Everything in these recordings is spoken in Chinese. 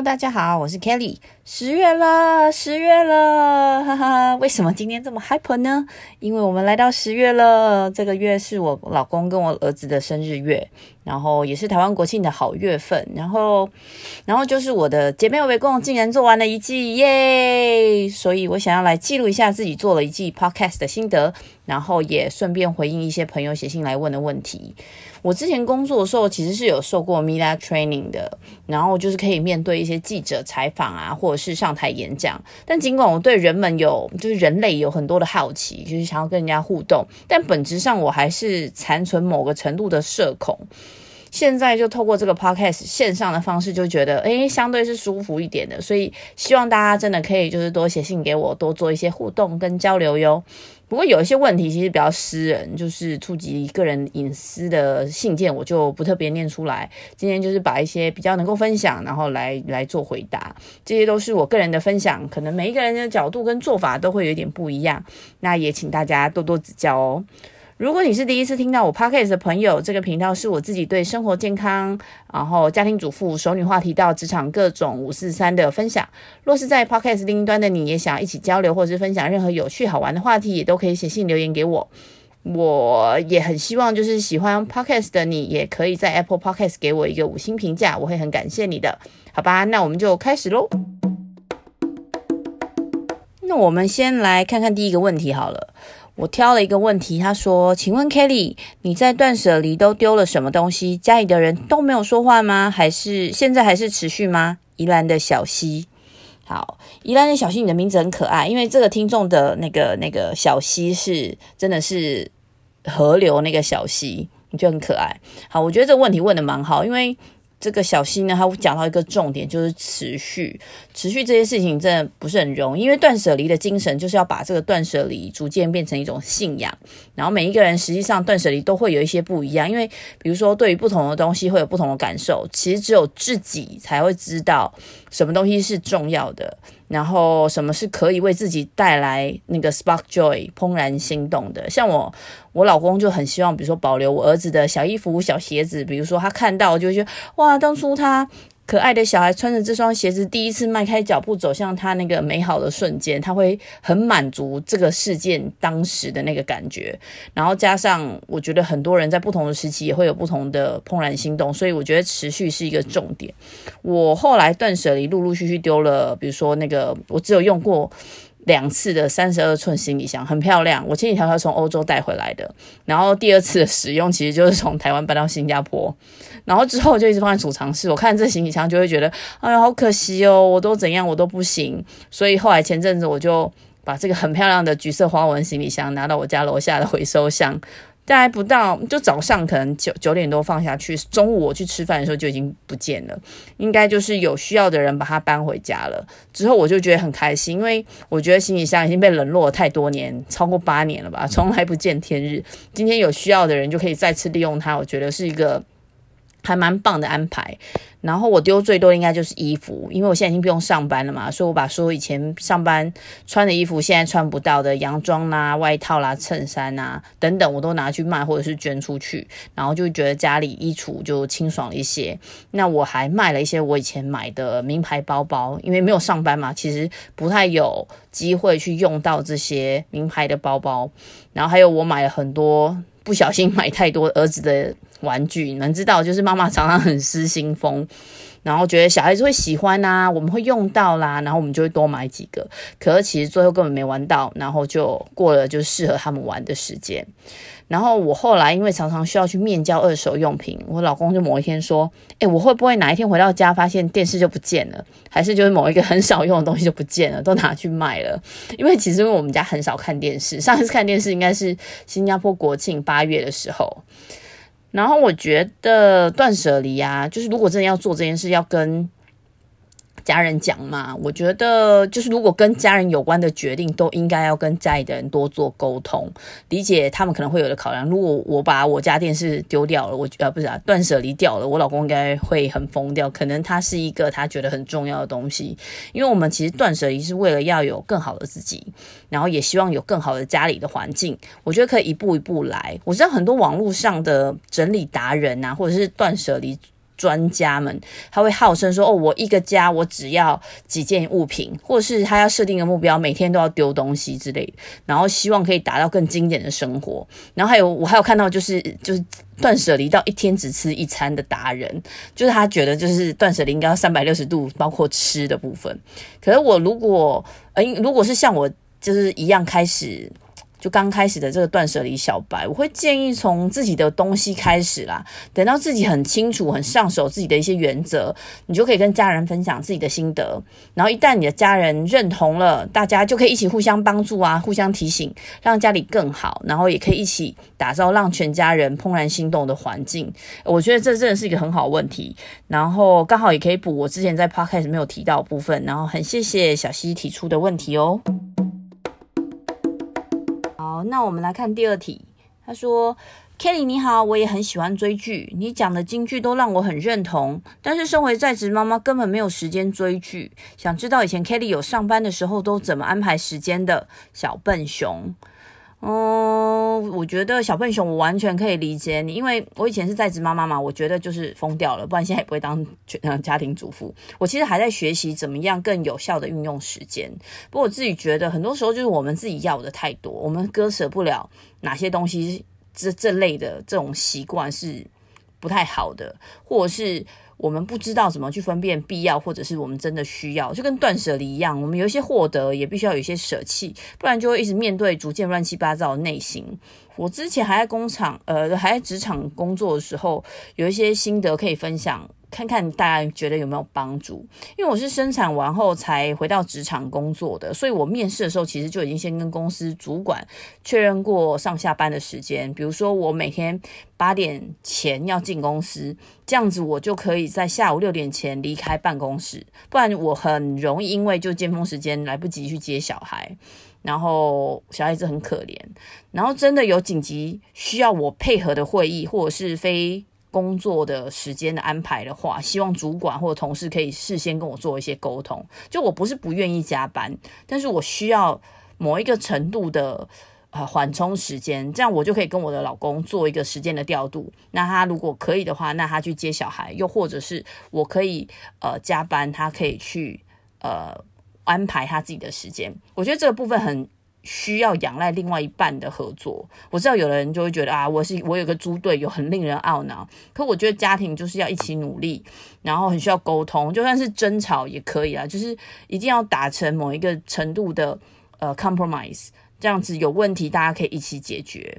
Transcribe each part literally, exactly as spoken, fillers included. Hello， 大家好，我是 Kelly。十月了，十月了，哈哈！为什么今天这么 hyper 呢？因为我们来到十月了，这个月是我老公跟我儿子的生日月，然后也是台湾国庆的好月份，然后，然后就是我的姐妹围攻竟然做完了一季，耶！所以我想要来记录一下自己做了一季 podcast 的心得，然后也顺便回应一些朋友写信来问的问题。我之前工作的时候其实是有受过 media training 的，然后就是可以面对一些记者采访啊，或者是上台演讲。但尽管我对人们有就是人类有很多的好奇，就是想要跟人家互动，但本质上我还是残存某个程度的社恐。现在就透过这个 podcast 线上的方式，就觉得诶相对是舒服一点的，所以希望大家真的可以就是多写信给我，多做一些互动跟交流哟。不过有一些问题其实比较私人，就是触及个人隐私的信件，我就不特别念出来。今天就是把一些比较能够分享，然后来来做回答。这些都是我个人的分享，可能每一个人的角度跟做法都会有点不一样，那也请大家多多指教哦。如果你是第一次听到我 podcast 的朋友，这个频道是我自己对生活健康，然后家庭主妇、熟女话题到职场各种五四三的分享。若是在 podcast 另一端的你也想一起交流，或是分享任何有趣好玩的话题，也都可以写信留言给我。我也很希望就是喜欢 podcast 的你也可以在 Apple Podcast 给我一个五星评价，我会很感谢你的。好吧，那我们就开始咯。那我们先来看看第一个问题好了。我挑了一个问题，他说：请问 Kelly， 你在断舍离都丢了什么东西？家里的人都没有说话吗？还是现在还是持续吗？宜兰的小溪。好，宜兰的小溪，你的名字很可爱，因为这个听众的那个那个小溪是真的是河流那个小溪，你就很可爱。好，我觉得这个问题问得蛮好，因为这个小溪呢，他讲到一个重点，就是持续持续这些事情真的不是很容易，因为断舍离的精神就是要把这个断舍离逐渐变成一种信仰，然后每一个人实际上断舍离都会有一些不一样，因为比如说对于不同的东西会有不同的感受，其实只有自己才会知道什么东西是重要的，然后什么是可以为自己带来那个 spark joy 怦然心动的。像我我老公就很希望比如说保留我儿子的小衣服小鞋子，比如说他看到就会觉得哇，当初他可爱的小孩穿着这双鞋子第一次迈开脚步走向他那个美好的瞬间，他会很满足这个事件当时的那个感觉。然后加上我觉得很多人在不同的时期也会有不同的怦然心动，所以我觉得持续是一个重点。我后来断舍离陆陆续续丢了，比如说那个我只有用过两次的三十二寸行李箱，很漂亮，我前几条条从欧洲带回来的，然后第二次的使用其实就是从台湾搬到新加坡，然后之后就一直放在储藏室，我看这行李箱就会觉得哎呀好可惜哦，我都怎样我都不行，所以后来前阵子我就把这个很漂亮的橘色花纹行李箱拿到我家楼下的回收箱，大概不到就早上可能九九点多放下去，中午我去吃饭的时候就已经不见了，应该就是有需要的人把它搬回家了。之后我就觉得很开心，因为我觉得行李箱已经被冷落了太多年，超过八年了吧，从来不见天日，今天有需要的人就可以再次利用它，我觉得是一个还蛮棒的安排。然后我丢最多应该就是衣服，因为我现在已经不用上班了嘛，所以我把所有以前上班穿的衣服现在穿不到的洋装啦、外套啦、衬衫啦等等我都拿去卖或者是捐出去，然后就觉得家里衣橱就清爽了一些。那我还卖了一些我以前买的名牌包包，因为没有上班嘛，其实不太有机会去用到这些名牌的包包。然后还有我买了很多不小心买太多儿子的玩具，你们知道就是妈妈常常很失心疯，然后觉得小孩子会喜欢啊，我们会用到啦，然后我们就会多买几个，可是其实最后根本没玩到，然后就过了就适合他们玩的时间。然后我后来因为常常需要去面交二手用品，我老公就某一天说诶我会不会哪一天回到家发现电视就不见了，还是就是某一个很少用的东西就不见了，都拿去卖了。因为其实因为我们家很少看电视，上一次看电视应该是新加坡国庆八月的时候。然后我觉得断舍离啊，就是如果真的要做这件事，要跟家人讲嘛。我觉得就是如果跟家人有关的决定，都应该要跟家里的人多做沟通，理解他们可能会有的考量。如果我把我家电视丢掉了，我呃、啊、不是啊断舍离掉了，我老公应该会很疯掉。可能它是一个他觉得很重要的东西，因为我们其实断舍离是为了要有更好的自己。然后也希望有更好的家里的环境，我觉得可以一步一步来。我知道很多网络上的整理达人啊，或者是断舍离专家们，他会号称说哦，我一个家我只要几件物品，或者是他要设定的目标每天都要丢东西之类的，然后希望可以达到更经典的生活。然后还有我还有看到就是就是断舍离到一天只吃一餐的达人，就是他觉得就是断舍离应该要三百六十度包括吃的部分。可是我如果、呃、如果是像我就是一样开始就刚开始的这个断舍离小白，我会建议从自己的东西开始啦，等到自己很清楚很上手自己的一些原则，你就可以跟家人分享自己的心得，然后一旦你的家人认同了，大家就可以一起互相帮助啊，互相提醒，让家里更好，然后也可以一起打造让全家人怦然心动的环境。我觉得这真的是一个很好的问题，然后刚好也可以补我之前在 podcast 没有提到的部分，然后很谢谢小西提出的问题哦。好，那我们来看第二题。他说 Kelly 你好，我也很喜欢追剧，你讲的金句都让我很认同，但是身为在职妈妈根本没有时间追剧，想知道以前 Kelly 有上班的时候都怎么安排时间的，小笨熊。嗯，我觉得小笨熊我完全可以理解你，因为我以前是在职妈妈嘛，我觉得就是疯掉了，不然现在也不会当家庭主妇。我其实还在学习怎么样更有效的运用时间，不过我自己觉得很多时候就是我们自己要的太多，我们割舍不了哪些东西，这这类的这种习惯是不太好的，或者是我们不知道怎么去分辨必要或者是我们真的需要，就跟断舍离一样，我们有一些获得也必须要有一些舍弃，不然就会一直面对逐渐乱七八糟的内心。我之前还在工厂呃，还在职场工作的时候，有一些心得可以分享，看看大家觉得有没有帮助。因为我是生产完后才回到职场工作的，所以我面试的时候其实就已经先跟公司主管确认过上下班的时间，比如说我每天八点前要进公司，这样子我就可以在下午六点前离开办公室，不然我很容易因为就尖峰时间来不及去接小孩，然后小孩子很可怜，然后真的有紧急需要我配合的会议或者是非工作的时间的安排的话，希望主管或同事可以事先跟我做一些沟通。就我不是不愿意加班，但是我需要某一个程度的呃缓冲时间，这样我就可以跟我的老公做一个时间的调度。那他如果可以的话，那他去接小孩，又或者是我可以呃加班，他可以去呃安排他自己的时间。我觉得这个部分很需要仰赖另外一半的合作。我知道有的人就会觉得啊，我是我有个猪队友，很令人懊恼。可我觉得家庭就是要一起努力，然后很需要沟通，就算是争吵也可以啦，就是一定要达成某一个程度的呃 compromise， 这样子有问题大家可以一起解决。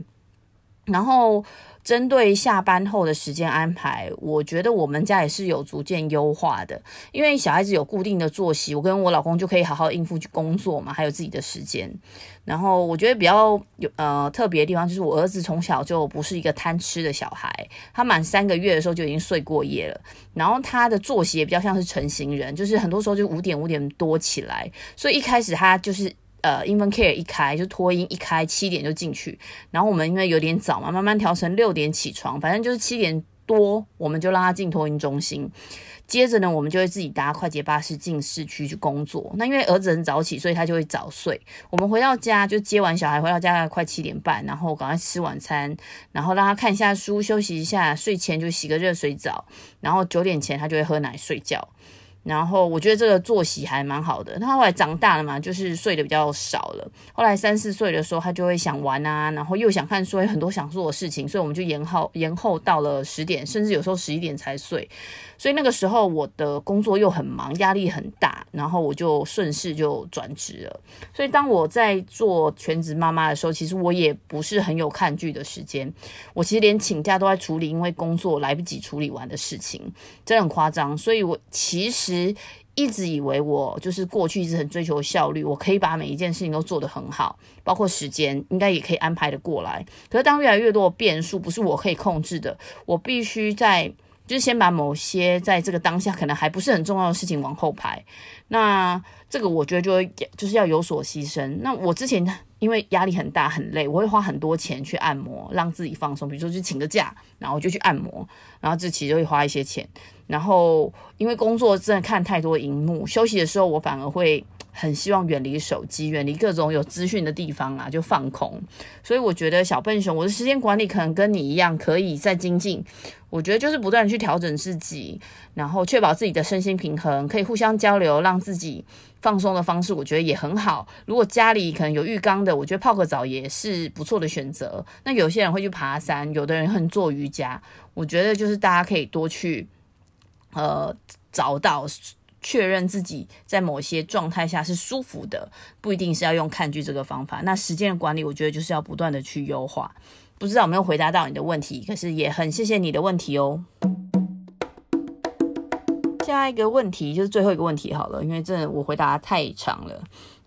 然后针对下班后的时间安排，我觉得我们家也是有逐渐优化的，因为小孩子有固定的作息，我跟我老公就可以好好应付去工作嘛，还有自己的时间。然后我觉得比较有呃特别的地方就是我儿子从小就不是一个贪吃的小孩，他满三个月的时候就已经睡过夜了，然后他的作息也比较像是成型人，就是很多时候就五点五点多起来，所以一开始他就是呃 infant care 一开就托婴一开七点就进去，然后我们因为有点早嘛，慢慢调成六点起床，反正就是七点多我们就让他进托婴中心。接着呢，我们就会自己搭快捷巴士进市区去工作。那因为儿子很早起，所以他就会早睡。我们回到家就接完小孩回到家快七点半，然后赶快吃晚餐，然后让他看一下书休息一下，睡前就洗个热水澡，然后九点前他就会喝奶睡觉。然后我觉得这个作息还蛮好的。他后来长大了嘛，就是睡得比较少了，后来三四岁的时候他就会想玩啊，然后又想看书，有很多想做的事情，所以我们就延后延后到了十点，甚至有时候十一点才睡。所以那个时候我的工作又很忙，压力很大，然后我就顺势就转职了。所以当我在做全职妈妈的时候，其实我也不是很有看剧的时间，我其实连请假都在处理因为工作来不及处理完的事情，真的很夸张。所以我其实一直以为我就是过去一直很追求效率，我可以把每一件事情都做得很好，包括时间应该也可以安排的过来。可是当越来越多的变数不是我可以控制的，我必须在就是先把某些在这个当下可能还不是很重要的事情往后排，那这个我觉得就就是要有所牺牲。那我之前因为压力很大很累，我会花很多钱去按摩让自己放松，比如说去请个假然后就去按摩，然后这其实就会花一些钱。然后因为工作真的看太多荧幕，休息的时候我反而会很希望远离手机，远离各种有资讯的地方啦，就放空。所以我觉得小笨熊，我的时间管理可能跟你一样可以再精进，我觉得就是不断的去调整自己，然后确保自己的身心平衡，可以互相交流，让自己放松的方式我觉得也很好。如果家里可能有浴缸的，我觉得泡个澡也是不错的选择。那有些人会去爬山，有的人很做瑜伽，我觉得就是大家可以多去呃找到确认自己在某些状态下是舒服的，不一定是要用看剧这个方法。那时间的管理我觉得就是要不断的去优化。不知道有没有回答到你的问题，可是也很谢谢你的问题哦。下一个问题就是最后一个问题好了，因为真的我回答太长了。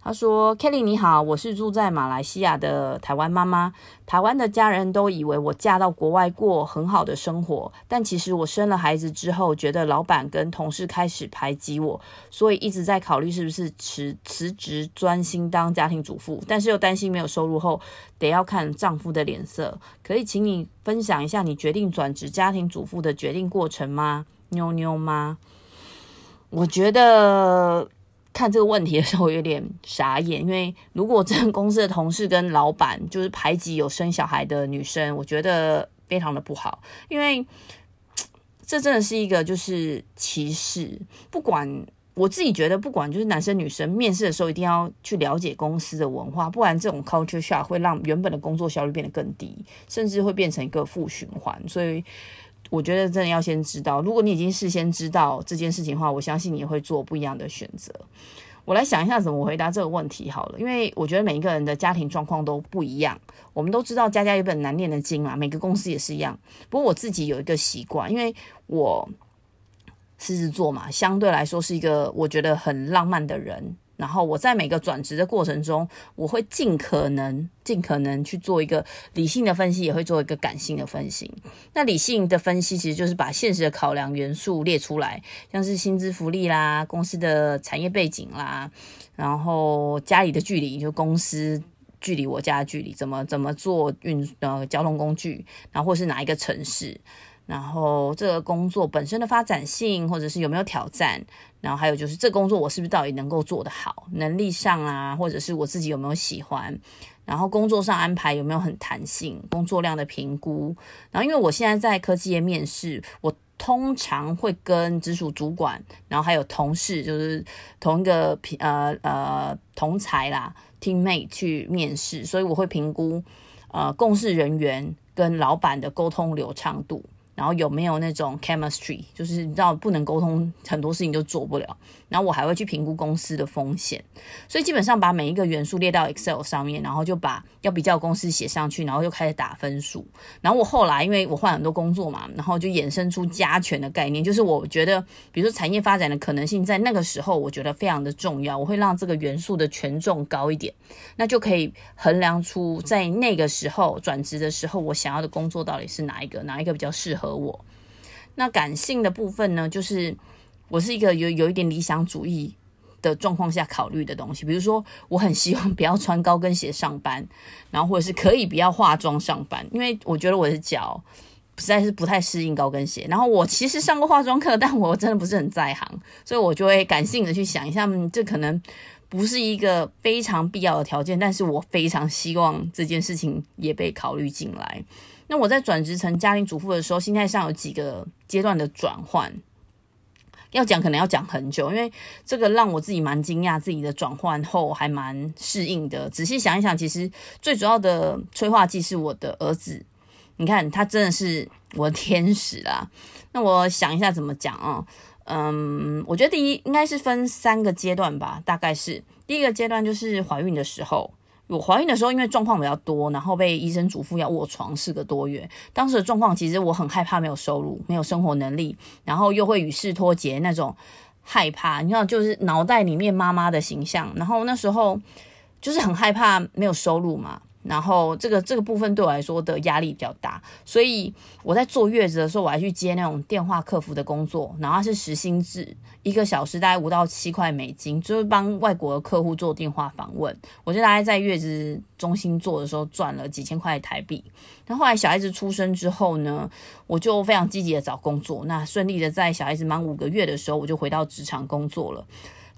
他说 Kelly 你好，我是住在马来西亚的台湾妈妈，台湾的家人都以为我嫁到国外过很好的生活，但其实我生了孩子之后，觉得老板跟同事开始排挤我，所以一直在考虑是不是辞辞职专心当家庭主妇，但是又担心没有收入后得要看丈夫的脸色。可以请你分享一下你决定转职家庭主妇的决定过程吗？妞妞吗？我觉得看这个问题的时候有点傻眼，因为如果这公司的同事跟老板就是排挤有生小孩的女生，我觉得非常的不好，因为这真的是一个就是歧视。不管我自己觉得，不管就是男生女生，面试的时候一定要去了解公司的文化，不然这种 culture shock 会让原本的工作效率变得更低，甚至会变成一个负循环。所以我觉得真的要先知道，如果你已经事先知道这件事情的话，我相信你也会做不一样的选择。我来想一下怎么回答这个问题好了，因为我觉得每一个人的家庭状况都不一样。我们都知道家家有本难念的经嘛，每个公司也是一样。不过我自己有一个习惯，因为我狮子座嘛，相对来说是一个我觉得很浪漫的人。然后我在每个转职的过程中，我会尽可能尽可能去做一个理性的分析，也会做一个感性的分析。那理性的分析其实就是把现实的考量元素列出来，像是薪资福利啦，公司的产业背景啦，然后家里的距离，就公司距离我家的距离，怎么怎么做运呃交通工具，然后或是哪一个城市，然后这个工作本身的发展性，或者是有没有挑战，然后还有就是这工作我是不是到底能够做得好，能力上啊，或者是我自己有没有喜欢，然后工作上安排有没有很弹性，工作量的评估。然后因为我现在在科技业面试，我通常会跟直属主管，然后还有同事，就是同一个呃呃同才啦 teammate 去面试，所以我会评估呃共事人员跟老板的沟通流畅度，然后有没有那种 chemistry， 就是你知道不能沟通，很多事情就做不了。然后我还会去评估公司的风险，所以基本上把每一个元素列到 Excel 上面，然后就把要比较公司写上去，然后就开始打分数。然后我后来因为我换很多工作嘛，然后就衍生出加权的概念，就是我觉得比如说产业发展的可能性在那个时候我觉得非常的重要，我会让这个元素的权重高一点，那就可以衡量出在那个时候转职的时候我想要的工作到底是哪一个，哪一个比较适合和我。那感性的部分呢，就是我是一个有有一点理想主义的状况下考虑的东西，比如说我很希望不要穿高跟鞋上班，然后或者是可以不要化妆上班，因为我觉得我的脚实在是不太适应高跟鞋。然后我其实上过化妆课，但我真的不是很在行，所以我就会感性的去想一下，嗯，这可能不是一个非常必要的条件，但是我非常希望这件事情也被考虑进来。那我在转职成家庭主妇的时候，心态上有几个阶段的转换，要讲可能要讲很久，因为这个让我自己蛮惊讶，自己的转换后还蛮适应的。仔细想一想，其实最主要的催化剂是我的儿子，你看他真的是我的天使啦。那我想一下怎么讲啊、哦，嗯，我觉得第一应该是分三个阶段吧，大概是第一个阶段就是怀孕的时候。我怀孕的时候因为状况比较多，然后被医生嘱咐要卧床四个多月，当时的状况其实我很害怕，没有收入，没有生活能力，然后又会与世脱节那种害怕，你知道就是脑袋里面妈妈的形象，然后那时候就是很害怕没有收入嘛，然后这个这个部分对我来说的压力比较大，所以我在坐月子的时候，我还去接那种电话客服的工作，然后它是时薪制，一个小时大概五到七块美金，就是帮外国的客户做电话访问。我就大概在月子中心做的时候赚了几千块台币。那后来小孩子出生之后呢，我就非常积极的找工作，那顺利的在小孩子满五个月的时候，我就回到职场工作了。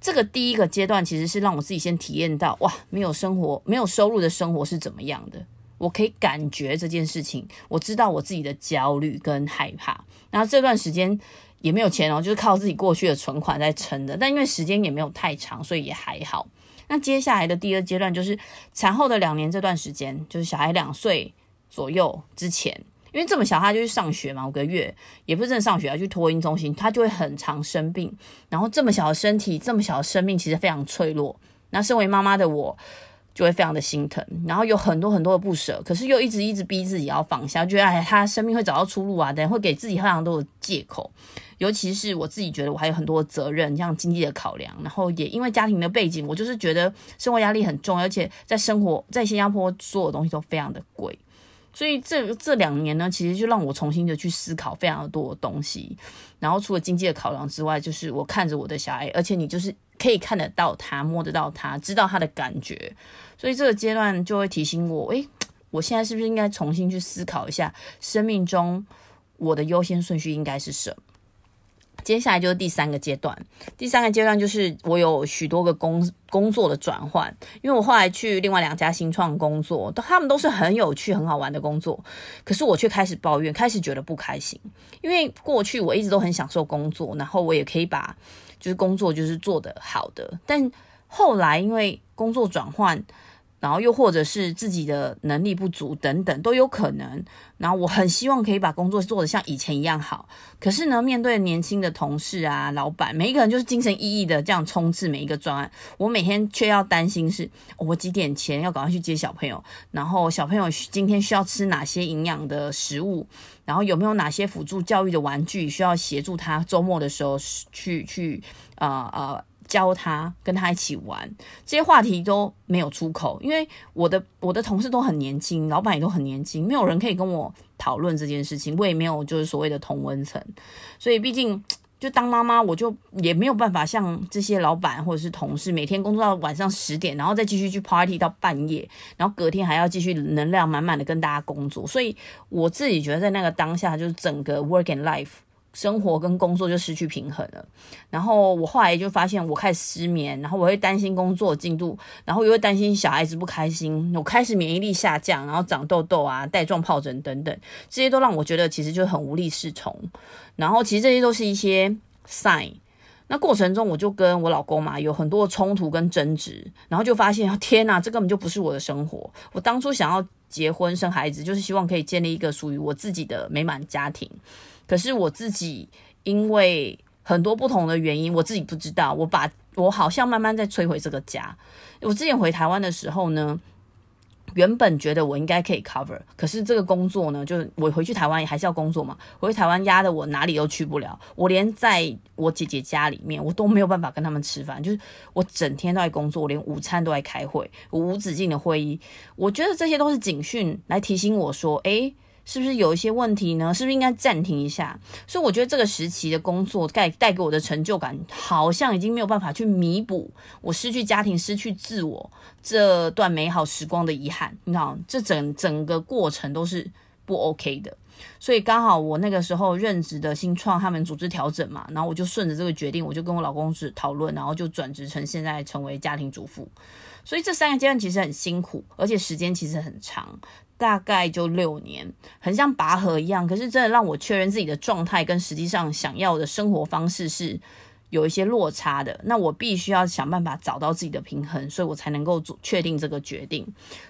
这个第一个阶段其实是让我自己先体验到，哇，没有生活，没有收入的生活是怎么样的。我可以感觉这件事情，我知道我自己的焦虑跟害怕。然后这段时间也没有钱哦，就是靠自己过去的存款在撑的，但因为时间也没有太长，所以也还好。那接下来的第二阶段就是产后的两年这段时间，就是小孩两岁左右之前，因为这么小他就去上学嘛，五个月也不是真的上学啊，去托婴中心，他就会很常生病。然后这么小的身体，这么小的生命其实非常脆弱。那身为妈妈的我就会非常的心疼，然后有很多很多的不舍，可是又一直一直逼自己要放下，觉得哎，他生命会找到出路啊，等会给自己非常多的借口。尤其是我自己觉得我还有很多的责任，像经济的考量，然后也因为家庭的背景，我就是觉得生活压力很重，而且在生活在新加坡所有东西都非常的贵。所以这这两年呢，其实就让我重新的去思考非常多的东西。然后除了经济的考量之外，就是我看着我的小孩，而且你就是可以看得到他，摸得到他，知道他的感觉。所以这个阶段就会提醒我，诶，我现在是不是应该重新去思考一下，生命中我的优先顺序应该是什么？接下来就是第三个阶段，第三个阶段就是我有许多个工工作的转换，因为我后来去另外两家新创工作，他们都是很有趣、很好玩的工作，可是我却开始抱怨，开始觉得不开心，因为过去我一直都很享受工作，然后我也可以把就是工作就是做得好的，但后来因为工作转换，然后又或者是自己的能力不足等等都有可能，然后我很希望可以把工作做得像以前一样好，可是呢，面对年轻的同事啊、老板，每一个人就是精神奕奕的这样冲刺每一个专案，我每天却要担心是、哦、我几点前要赶快去接小朋友，然后小朋友今天需要吃哪些营养的食物，然后有没有哪些辅助教育的玩具需要协助他周末的时候去去呃呃教他，跟他一起玩，这些话题都没有出口，因为我的我的同事都很年轻，老板也都很年轻，没有人可以跟我讨论这件事情，我也没有就是所谓的同温层，所以毕竟就当妈妈，我就也没有办法像这些老板或者是同事每天工作到晚上十点，然后再继续去 party 到半夜，然后隔天还要继续能量满满的跟大家工作，所以我自己觉得在那个当下，就是整个 work and life。生活跟工作就失去平衡了，然后我后来就发现我开始失眠，然后我会担心工作进度，然后又会担心小孩子不开心，我开始免疫力下降，然后长痘痘啊、带状疱疹等等，这些都让我觉得其实就很无力适从，然后其实这些都是一些 sign。那过程中我就跟我老公嘛有很多冲突跟争执，然后就发现天哪，这根本就不是我的生活，我当初想要结婚生孩子就是希望可以建立一个属于我自己的美满家庭，可是我自己因为很多不同的原因，我自己不知道，我把我好像慢慢在摧毁这个家。我之前回台湾的时候呢，原本觉得我应该可以 cover， 可是这个工作呢，就是我回去台湾也还是要工作嘛，回去台湾压得我哪里都去不了，我连在我姐姐家里面我都没有办法跟他们吃饭，就是我整天都在工作，我连午餐都在开会，我无止境的会议。我觉得这些都是警讯来提醒我说，诶，是不是有一些问题呢？是不是应该暂停一下？所以我觉得这个时期的工作带带给我的成就感，好像已经没有办法去弥补我失去家庭、失去自我这段美好时光的遗憾。你看，这整整个过程都是不 OK 的。所以刚好我那个时候任职的新创他们组织调整嘛，然后我就顺着这个决定，我就跟我老公是讨论，然后就转职成现在成为家庭主妇。所以这三个阶段其实很辛苦，而且时间其实很长。大概就六年，很像拔河一样，可是真的让我确认自己的状态跟实际上想要的生活方式是有一些落差的，那我必须要想办法找到自己的平衡，所以我才能够确定这个决定。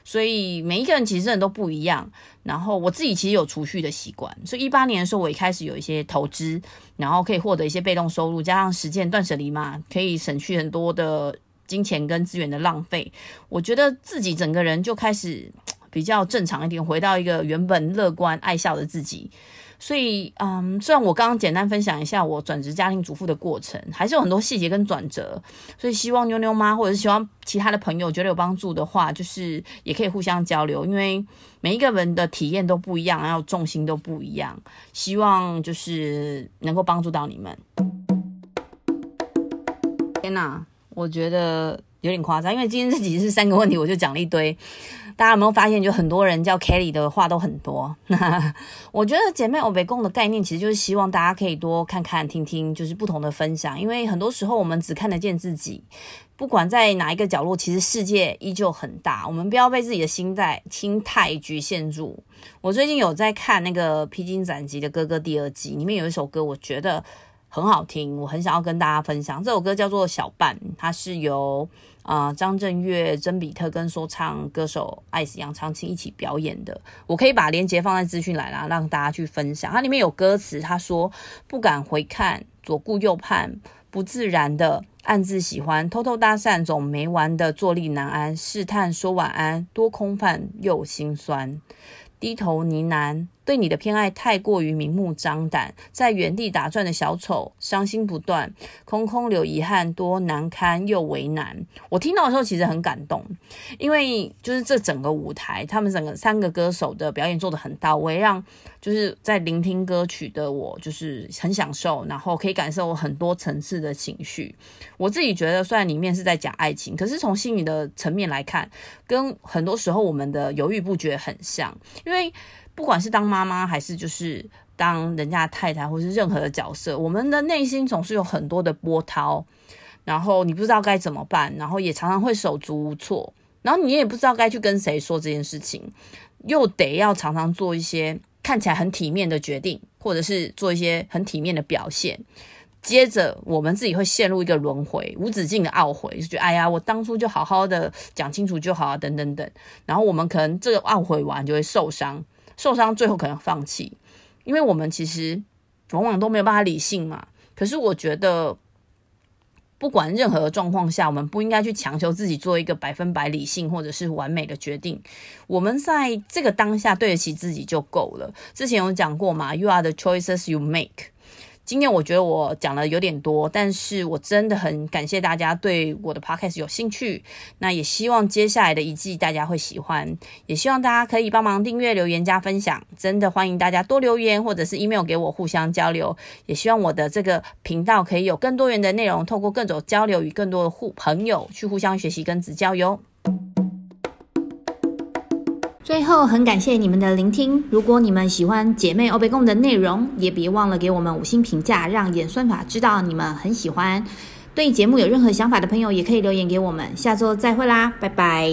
所以每一个人其实真的都不一样，然后我自己其实有储蓄的习惯，所以十八年的时候我一开始有一些投资，然后可以获得一些被动收入，加上实践断舍离嘛，可以省去很多的金钱跟资源的浪费，我觉得自己整个人就开始比较正常一点，回到一个原本乐观爱笑的自己。所以嗯，虽然我刚刚简单分享一下我转职家庭主妇的过程，还是有很多细节跟转折，所以希望妞妞妈或者是希望其他的朋友觉得有帮助的话，就是也可以互相交流，因为每一个人的体验都不一样，还有重心都不一样，希望就是能够帮助到你们。天哪，我觉得有点夸张，因为今天这集是三个问题，我就讲了一堆。大家有没有发现，就很多人叫 Kelly 的话都很多。我觉得姐妹欧北共的概念其实就是希望大家可以多看看听听，就是不同的分享，因为很多时候我们只看得见自己，不管在哪一个角落，其实世界依旧很大，我们不要被自己的心态心态局限住。我最近有在看那个披荆斩棘的哥哥第二集，里面有一首歌我觉得很好听，我很想要跟大家分享。这首歌叫做小半，它是由呃张震岳、甄比特跟说唱歌手艾斯杨长青一起表演的，我可以把链接放在资讯栏啦，让大家去分享。它里面有歌词，他说不敢回看，左顾右盼，不自然的暗自喜欢，偷偷搭讪，总没完的坐立难安，试探说晚安，多空泛又心酸，低头呢喃，对你的偏爱太过于明目张胆，在原地打转的小丑，伤心不断，空空留遗憾，多难堪又为难。我听到的时候其实很感动，因为就是这整个舞台，他们整个三个歌手的表演做得很到位，让就是在聆听歌曲的我就是很享受，然后可以感受很多层次的情绪。我自己觉得虽然里面是在讲爱情，可是从心理的层面来看，跟很多时候我们的犹豫不决很像，因为不管是当妈妈还是就是当人家太太或是任何的角色，我们的内心总是有很多的波涛，然后你不知道该怎么办，然后也常常会手足无措，然后你也不知道该去跟谁说这件事情，又得要常常做一些看起来很体面的决定，或者是做一些很体面的表现，接着我们自己会陷入一个轮回，无止境的懊悔，就觉得哎呀我当初就好好的讲清楚就好啊，等等等，然后我们可能这个懊悔完就会受伤，受伤最后可能放弃，因为我们其实往往都没有办法理性嘛。可是我觉得不管任何状况下，我们不应该去强求自己做一个百分百理性或者是完美的决定，我们在这个当下对得起自己就够了。之前有讲过嘛， You are the choices you make。 今天我觉得我讲了有点多，但是我真的很感谢大家对我的 podcast 有兴趣，那也希望接下来的一季大家会喜欢，也希望大家可以帮忙订阅、留言、加分享，真的欢迎大家多留言或者是 email 给我互相交流，也希望我的这个频道可以有更多元的内容，透过各种交流与更多的互朋友去互相学习跟指教哟。最后很感谢你们的聆听，如果你们喜欢姐妹欧北共的内容，也别忘了给我们五星评价，让演算法知道你们很喜欢。对节目有任何想法的朋友也可以留言给我们，下周再会啦，拜拜。